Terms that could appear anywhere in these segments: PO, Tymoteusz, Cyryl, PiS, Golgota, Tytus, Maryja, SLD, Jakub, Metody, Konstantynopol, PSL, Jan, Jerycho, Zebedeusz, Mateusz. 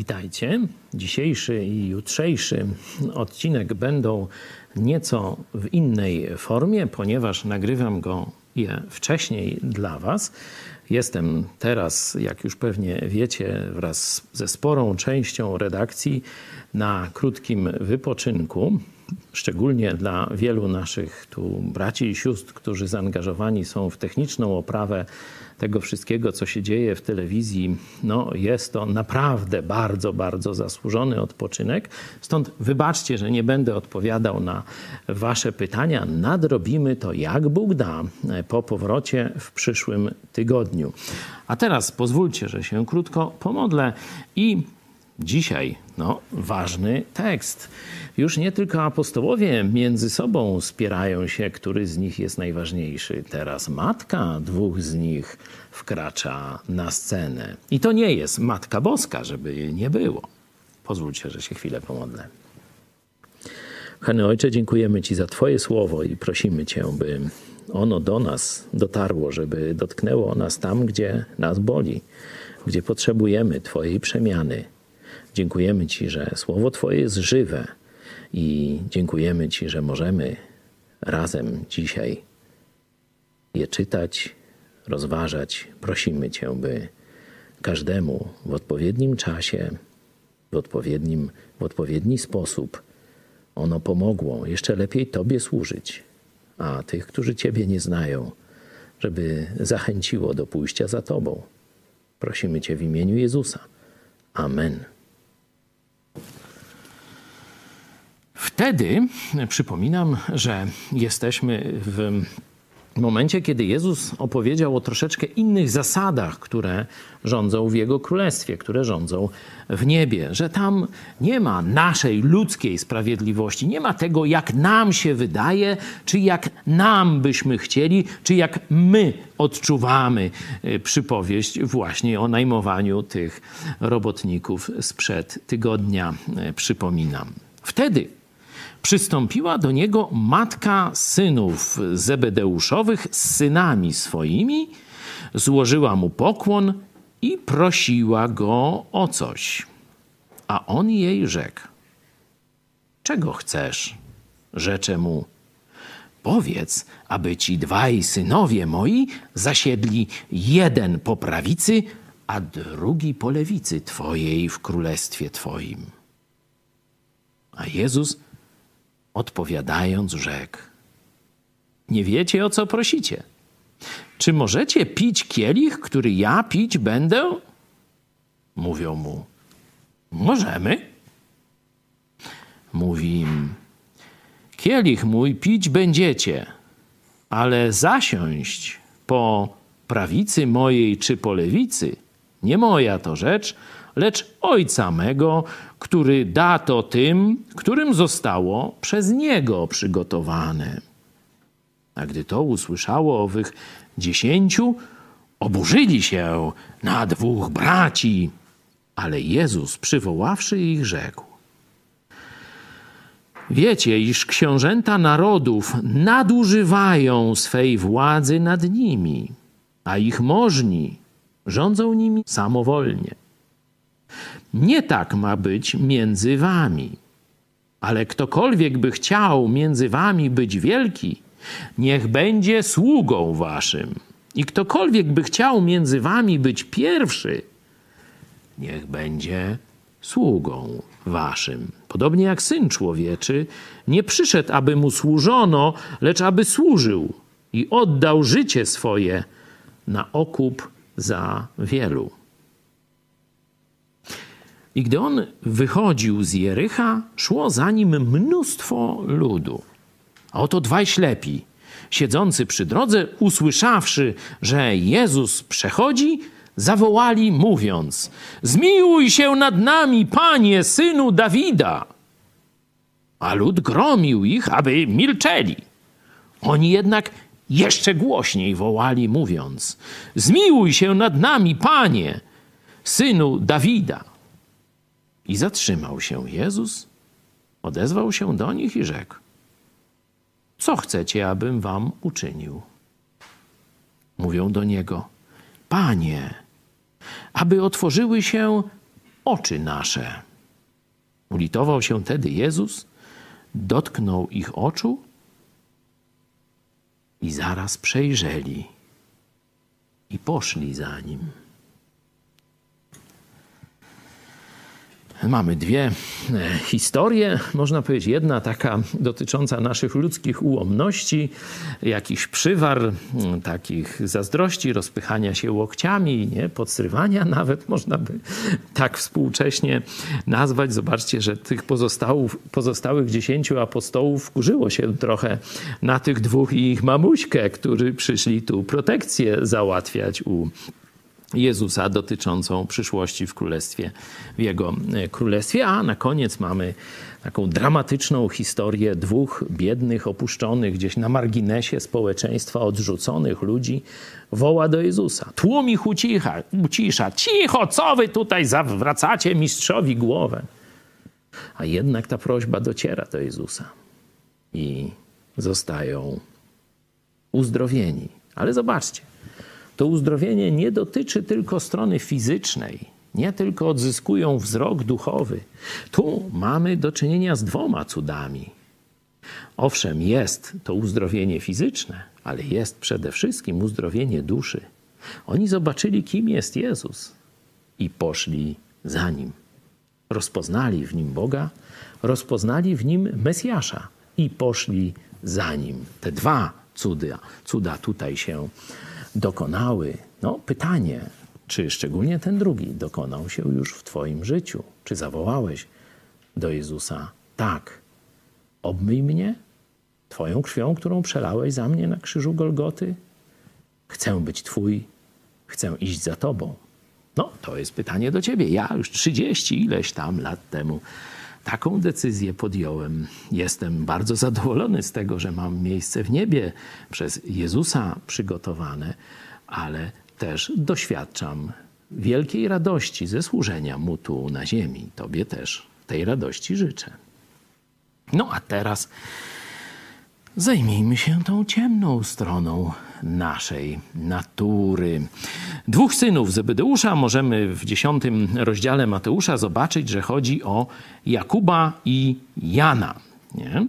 witajcie. Dzisiejszy i jutrzejszy odcinek będą nieco w innej formie, ponieważ nagrywam je wcześniej dla was. Jestem teraz, jak już pewnie wiecie, wraz ze sporą częścią redakcji na krótkim wypoczynku. Szczególnie dla wielu naszych tu braci i sióstr, którzy zaangażowani są w techniczną oprawę tego wszystkiego, co się dzieje w telewizji, jest to naprawdę bardzo, bardzo zasłużony odpoczynek. Stąd wybaczcie, że nie będę odpowiadał na wasze pytania. Nadrobimy to, jak Bóg da, po powrocie w przyszłym tygodniu. A teraz pozwólcie, że się krótko pomodlę i dzisiaj ważny tekst. Już nie tylko apostołowie między sobą spierają się, który z nich jest najważniejszy. Teraz matka dwóch z nich wkracza na scenę. I to nie jest Matka Boska, żeby jej nie było. Pozwólcie, że się chwilę pomodlę. Kochany Ojcze, dziękujemy Ci za Twoje słowo i prosimy Cię, by ono do nas dotarło, żeby dotknęło nas tam, gdzie nas boli, gdzie potrzebujemy Twojej przemiany. Dziękujemy Ci, że Słowo Twoje jest żywe i dziękujemy Ci, że możemy razem dzisiaj je czytać, rozważać. Prosimy Cię, by każdemu w odpowiednim czasie, w odpowiedni sposób ono pomogło jeszcze lepiej Tobie służyć, a tych, którzy Ciebie nie znają, żeby zachęciło do pójścia za Tobą. Prosimy Cię w imieniu Jezusa. Amen. Wtedy, przypominam, że jesteśmy w momencie, kiedy Jezus opowiedział o troszeczkę innych zasadach, które rządzą w Jego Królestwie, które rządzą w niebie. Że tam nie ma naszej ludzkiej sprawiedliwości, nie ma tego, jak nam się wydaje, czy jak nam byśmy chcieli, czy jak my odczuwamy przypowieść właśnie o najmowaniu tych robotników sprzed tygodnia, przypominam. Wtedy przystąpiła do niego matka synów Zebedeuszowych z synami swoimi, złożyła mu pokłon i prosiła go o coś. A on jej rzekł: czego chcesz? Rzecze mu: powiedz, aby ci dwaj synowie moi zasiedli jeden po prawicy, a drugi po lewicy twojej w królestwie twoim. A Jezus odpowiadając rzekł: nie wiecie, o co prosicie. Czy możecie pić kielich, który ja pić będę? Mówią mu: możemy. Mówi im: kielich mój pić będziecie, ale zasiąść po prawicy mojej czy po lewicy nie moja to rzecz, lecz Ojca mego, który da to tym, którym zostało przez Niego przygotowane. A gdy to usłyszało owych 10, oburzyli się na dwóch braci. Ale Jezus, przywoławszy ich, rzekł: wiecie, iż książęta narodów nadużywają swej władzy nad nimi, a ich możni rządzą nimi samowolnie. Nie tak ma być między wami, ale ktokolwiek by chciał między wami być wielki, niech będzie sługą waszym. I ktokolwiek by chciał między wami być pierwszy, niech będzie sługą waszym. Podobnie jak Syn Człowieczy nie przyszedł, aby mu służono, lecz aby służył i oddał życie swoje na okup za wielu. I gdy on wychodził z Jerycha, szło za nim mnóstwo ludu. A oto dwaj ślepi, siedzący przy drodze, usłyszawszy, że Jezus przechodzi, zawołali mówiąc: zmiłuj się nad nami, Panie, Synu Dawida! A lud gromił ich, aby milczeli. Oni jednak jeszcze głośniej wołali mówiąc: zmiłuj się nad nami, Panie, Synu Dawida! I zatrzymał się Jezus, odezwał się do nich i rzekł: co chcecie, abym wam uczynił? Mówią do niego: Panie, aby otworzyły się oczy nasze. Ulitował się tedy Jezus, dotknął ich oczu i zaraz przejrzeli i poszli za nim. Mamy dwie historie, można powiedzieć, jedna taka dotycząca naszych ludzkich ułomności, jakichś przywar, takich zazdrości, rozpychania się łokciami, nie? Podsyrywania nawet można by tak współcześnie nazwać. Zobaczcie, że tych pozostałych 10 apostołów wkurzyło się trochę na tych dwóch i ich mamuśkę, którzy przyszli tu protekcję załatwiać u Jezusa dotyczącą przyszłości w Jego Królestwie. A na koniec mamy taką dramatyczną historię dwóch biednych, opuszczonych gdzieś na marginesie społeczeństwa, odrzuconych ludzi. Woła do Jezusa. Tłum ich ucisza. Cicho, co wy tutaj zawracacie mistrzowi głowę? A jednak ta prośba dociera do Jezusa. I zostają uzdrowieni. Ale zobaczcie. To uzdrowienie nie dotyczy tylko strony fizycznej, nie tylko odzyskują wzrok duchowy. Tu mamy do czynienia z dwoma cudami. Owszem, jest to uzdrowienie fizyczne, ale jest przede wszystkim uzdrowienie duszy. Oni zobaczyli, kim jest Jezus i poszli za Nim. Rozpoznali w Nim Boga, rozpoznali w Nim Mesjasza i poszli za Nim. Te dwa cuda tutaj się dokonały. No pytanie, czy szczególnie ten drugi dokonał się już w twoim życiu? Czy zawołałeś do Jezusa, tak, obmyj mnie twoją krwią, którą przelałeś za mnie na krzyżu Golgoty? Chcę być twój, chcę iść za tobą. No to jest pytanie do ciebie. Ja już 30 ileś tam lat temu taką decyzję podjąłem. Jestem bardzo zadowolony z tego, że mam miejsce w niebie przez Jezusa przygotowane, ale też doświadczam wielkiej radości ze służenia Mu tu na ziemi. Tobie też tej radości życzę. No a teraz zajmijmy się tą ciemną stroną naszej natury. Dwóch synów Zebedeusza możemy w 10 rozdziale Mateusza zobaczyć, że chodzi o Jakuba i Jana. Nie?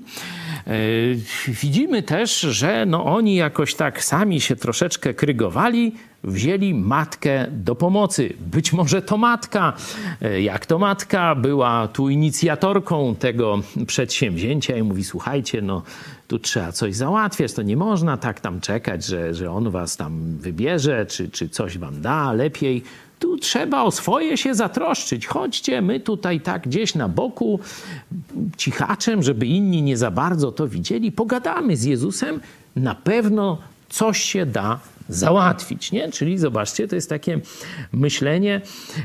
Widzimy też, że oni jakoś tak sami się troszeczkę krygowali, wzięli matkę do pomocy. Być może to matka, jak to matka była tu inicjatorką tego przedsięwzięcia i mówi, słuchajcie, tu trzeba coś załatwiać, to nie można tak tam czekać, że on was tam wybierze, czy coś wam da lepiej. Tu trzeba o swoje się zatroszczyć. Chodźcie, my tutaj tak gdzieś na boku, cichaczem, żeby inni nie za bardzo to widzieli, pogadamy z Jezusem, na pewno coś się da załatwić, nie? Czyli zobaczcie, to jest takie myślenie,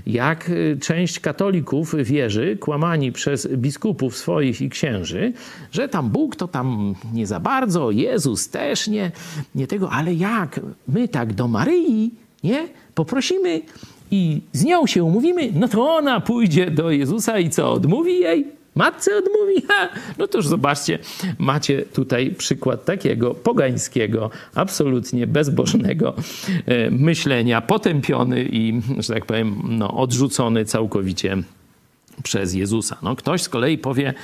jak część katolików wierzy, kłamani przez biskupów swoich i księży, że tam Bóg to tam nie za bardzo, Jezus też nie tego, ale jak my tak do Maryi, nie? Poprosimy i z nią się umówimy, no to ona pójdzie do Jezusa i co, odmówi jej? Matce odmówi? Ha! No toż zobaczcie, macie tutaj przykład takiego pogańskiego, absolutnie bezbożnego myślenia, potępiony i, że tak powiem, odrzucony całkowicie przez Jezusa. No, ktoś z kolei powie,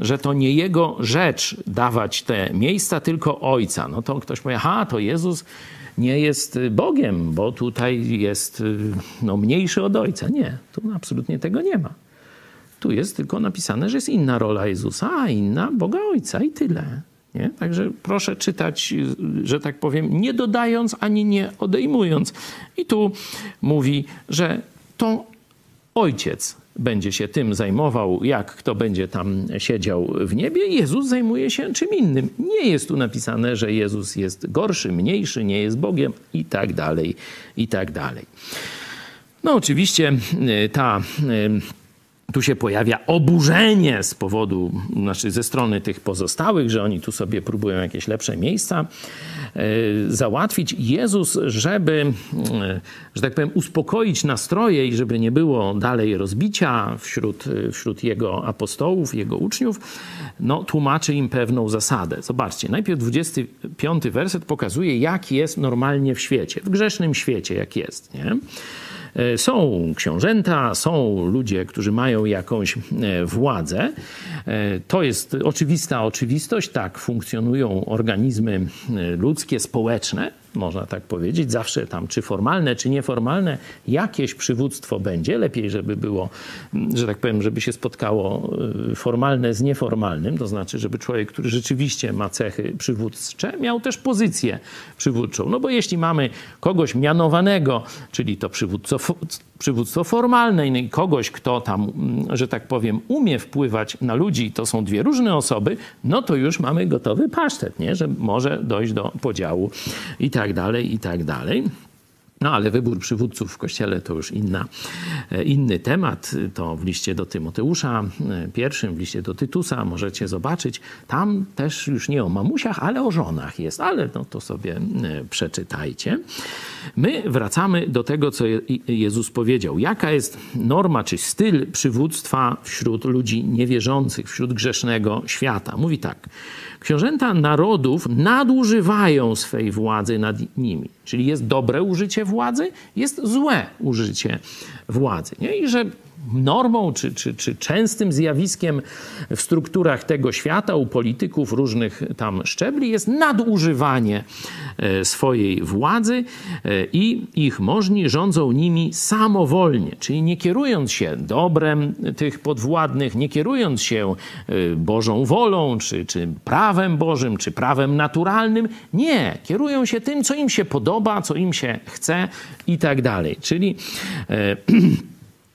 że to nie jego rzecz dawać te miejsca, tylko Ojca. No to ktoś powie, aha, to Jezus nie jest Bogiem, bo tutaj jest mniejszy od Ojca. Nie, tu absolutnie tego nie ma. Tu jest tylko napisane, że jest inna rola Jezusa, a inna Boga Ojca i tyle. Nie? Także proszę czytać, że tak powiem, nie dodając ani nie odejmując. I tu mówi, że to Ojciec będzie się tym zajmował, jak kto będzie tam siedział w niebie. Jezus zajmuje się czym innym. Nie jest tu napisane, że Jezus jest gorszy, mniejszy, nie jest Bogiem i tak dalej, i tak dalej. No oczywiście tu się pojawia oburzenie z powodu, ze strony tych pozostałych, że oni tu sobie próbują jakieś lepsze miejsca załatwić. Jezus, żeby, że tak powiem, uspokoić nastroje i żeby nie było dalej rozbicia wśród jego apostołów, jego uczniów, tłumaczy im pewną zasadę. Zobaczcie, najpierw 25 werset pokazuje, jak jest normalnie w świecie, w grzesznym świecie, jak jest, nie? Są książęta, są ludzie, którzy mają jakąś władzę. To jest oczywista oczywistość. Tak funkcjonują organizmy ludzkie, społeczne, można tak powiedzieć. Zawsze tam, czy formalne, czy nieformalne, jakieś przywództwo będzie. Lepiej, żeby było, że tak powiem, żeby się spotkało formalne z nieformalnym. To znaczy, żeby człowiek, który rzeczywiście ma cechy przywódcze, miał też pozycję przywódczą. No bo jeśli mamy kogoś mianowanego, czyli to przywództwo formalne i kogoś, kto tam, że tak powiem, umie wpływać na ludzi, to są dwie różne osoby, no to już mamy gotowy pasztet, nie? Że może dojść do podziału i tak dalej, i tak dalej. No ale wybór przywódców w Kościele to już inny temat. To w liście do Tymoteusza pierwszym, w liście do Tytusa możecie zobaczyć. Tam też już nie o mamusiach, ale o żonach jest. Ale no to sobie przeczytajcie. My wracamy do tego, co Jezus powiedział. Jaka jest norma czy styl przywództwa wśród ludzi niewierzących, wśród grzesznego świata? Mówi tak. Książęta narodów nadużywają swej władzy nad nimi. Czyli jest dobre użycie władzy, jest złe użycie władzy. Nie? I że normą czy częstym zjawiskiem w strukturach tego świata u polityków różnych tam szczebli jest nadużywanie swojej władzy i ich możni rządzą nimi samowolnie, czyli nie kierując się dobrem tych podwładnych, nie kierując się Bożą wolą, czy prawem Bożym, czy prawem naturalnym. Nie, kierują się tym, co im się podoba, co im się chce i tak dalej. Czyli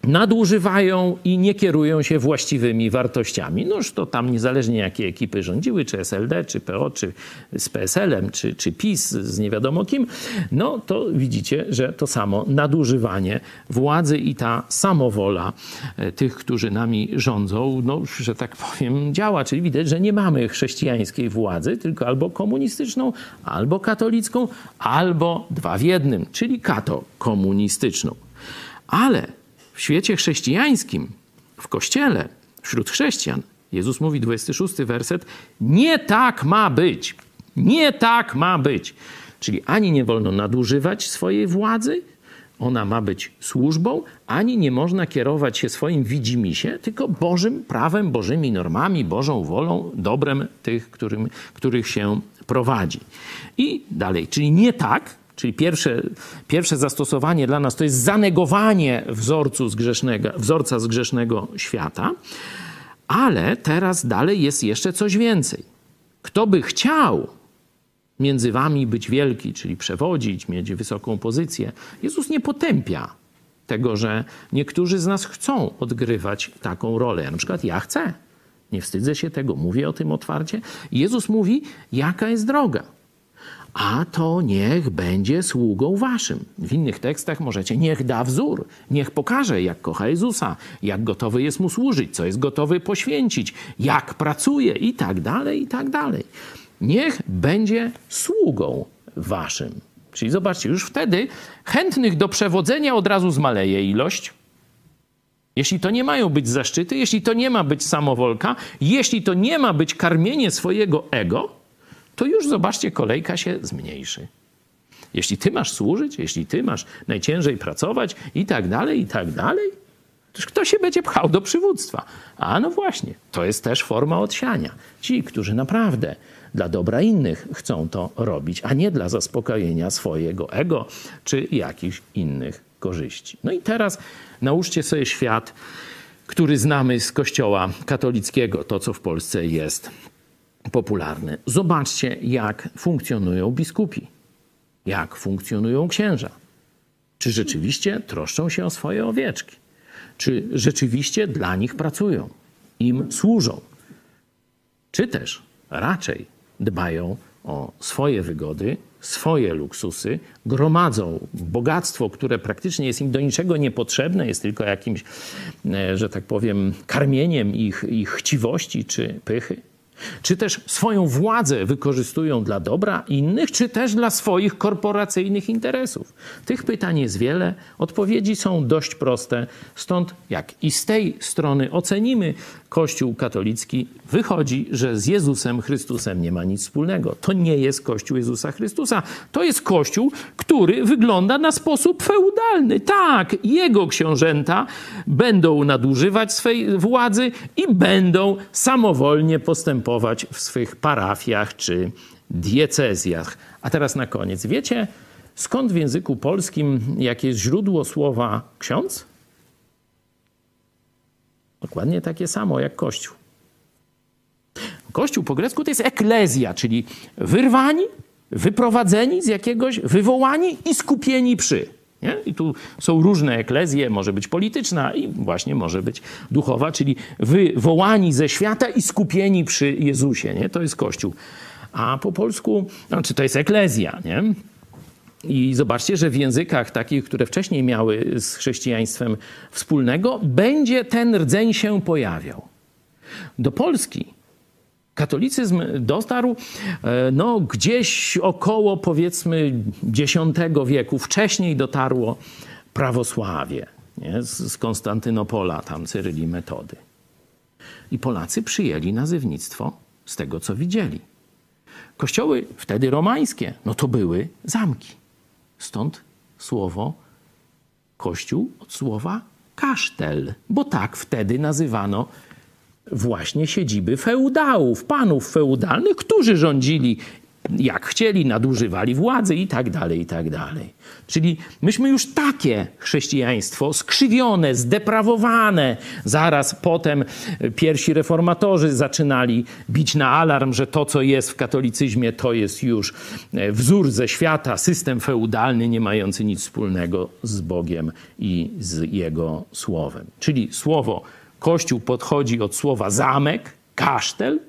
nadużywają i nie kierują się właściwymi wartościami. Noż to tam niezależnie jakie ekipy rządziły, czy SLD, czy PO, czy z PSL-em, czy PiS, z nie wiadomo kim, no to widzicie, że to samo nadużywanie władzy i ta samowola tych, którzy nami rządzą, no że tak powiem, działa. Czyli widać, że nie mamy chrześcijańskiej władzy, tylko albo komunistyczną, albo katolicką, albo dwa w jednym, czyli kato-komunistyczną. Ale w świecie chrześcijańskim, w Kościele, wśród chrześcijan, Jezus mówi, 26 werset, nie tak ma być. Nie tak ma być. Czyli ani nie wolno nadużywać swojej władzy, ona ma być służbą, ani nie można kierować się swoim widzimisię, tylko Bożym prawem, Bożymi normami, Bożą wolą, dobrem tych, których się prowadzi. I dalej, czyli nie tak. Czyli pierwsze zastosowanie dla nas to jest zanegowanie wzorca zgrzesznego świata. Ale teraz dalej jest jeszcze coś więcej. Kto by chciał między wami być wielki, czyli przewodzić, mieć wysoką pozycję, Jezus nie potępia tego, że niektórzy z nas chcą odgrywać taką rolę. Ja na przykład chcę. Nie wstydzę się tego, mówię o tym otwarcie. Jezus mówi, jaka jest droga. A to niech będzie sługą waszym. W innych tekstach możecie, niech da wzór, niech pokaże, jak kocha Jezusa, jak gotowy jest mu służyć, co jest gotowy poświęcić, jak pracuje i tak dalej, i tak dalej. Niech będzie sługą waszym. Czyli zobaczcie, już wtedy chętnych do przewodzenia od razu zmaleje ilość. Jeśli to nie mają być zaszczyty, jeśli to nie ma być samowolka, jeśli to nie ma być karmienie swojego ego, to już zobaczcie, kolejka się zmniejszy. Jeśli ty masz służyć, jeśli ty masz najciężej pracować i tak dalej, toż kto się będzie pchał do przywództwa? A no właśnie, to jest też forma odsiania. Ci, którzy naprawdę dla dobra innych chcą to robić, a nie dla zaspokojenia swojego ego czy jakichś innych korzyści. No i teraz nałóżcie sobie świat, który znamy z Kościoła katolickiego, to co w Polsce jest popularny. Zobaczcie, jak funkcjonują biskupi, jak funkcjonują księża. Czy rzeczywiście troszczą się o swoje owieczki? Czy rzeczywiście dla nich pracują, im służą? Czy też raczej dbają o swoje wygody, swoje luksusy, gromadzą bogactwo, które praktycznie jest im do niczego niepotrzebne, jest tylko jakimś, że tak powiem, karmieniem ich chciwości czy pychy? Czy też swoją władzę wykorzystują dla dobra innych, czy też dla swoich korporacyjnych interesów? Tych pytań jest wiele, odpowiedzi są dość proste. Stąd jak i z tej strony ocenimy, Kościół katolicki wychodzi, że z Jezusem Chrystusem nie ma nic wspólnego. To nie jest Kościół Jezusa Chrystusa. To jest Kościół, który wygląda na sposób feudalny. Tak, jego książęta będą nadużywać swej władzy i będą samowolnie postępować w swych parafiach czy diecezjach. A teraz na koniec. Wiecie, skąd w języku polskim jakie jest źródło słowa ksiądz? Dokładnie takie samo jak Kościół. Kościół po grecku to jest eklezja, czyli wyrwani, wyprowadzeni z jakiegoś, wywołani i skupieni przy. Nie? I tu są różne eklezje, może być polityczna i właśnie może być duchowa, czyli wywołani ze świata i skupieni przy Jezusie. Nie? To jest Kościół. A po polsku, znaczy to jest eklezja, nie? I zobaczcie, że w językach takich, które wcześniej miały z chrześcijaństwem wspólnego, będzie ten rdzeń się pojawiał. Do Polski katolicyzm dotarł gdzieś około, powiedzmy, X wieku. Wcześniej dotarło prawosławie, nie? Z Konstantynopola, tam Cyryl i Metody. I Polacy przyjęli nazywnictwo z tego, co widzieli. Kościoły wtedy romańskie, to były zamki. Stąd słowo kościół od słowa kasztel, bo tak wtedy nazywano właśnie siedziby feudałów, panów feudalnych, którzy rządzili jak chcieli, nadużywali władzy i tak dalej, i tak dalej. Czyli myśmy już takie chrześcijaństwo skrzywione, zdeprawowane. Zaraz potem pierwsi reformatorzy zaczynali bić na alarm, że to, co jest w katolicyzmie, to jest już wzór ze świata, system feudalny, nie mający nic wspólnego z Bogiem i z Jego Słowem. Czyli słowo Kościół podchodzi od słowa zamek, kasztel,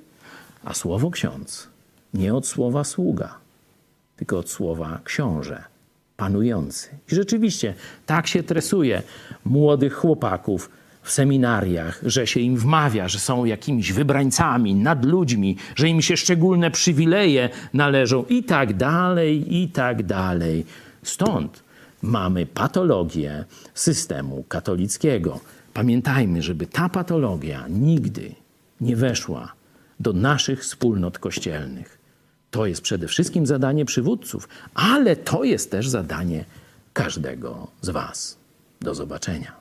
a słowo ksiądz. Nie od słowa sługa, tylko od słowa książę, panujący. I rzeczywiście tak się tresuje młodych chłopaków w seminariach, że się im wmawia, że są jakimiś wybrańcami, nadludźmi, że im się szczególne przywileje należą i tak dalej, i tak dalej. Stąd mamy patologię systemu katolickiego. Pamiętajmy, żeby ta patologia nigdy nie weszła do naszych wspólnot kościelnych. To jest przede wszystkim zadanie przywódców, ale to jest też zadanie każdego z was. Do zobaczenia.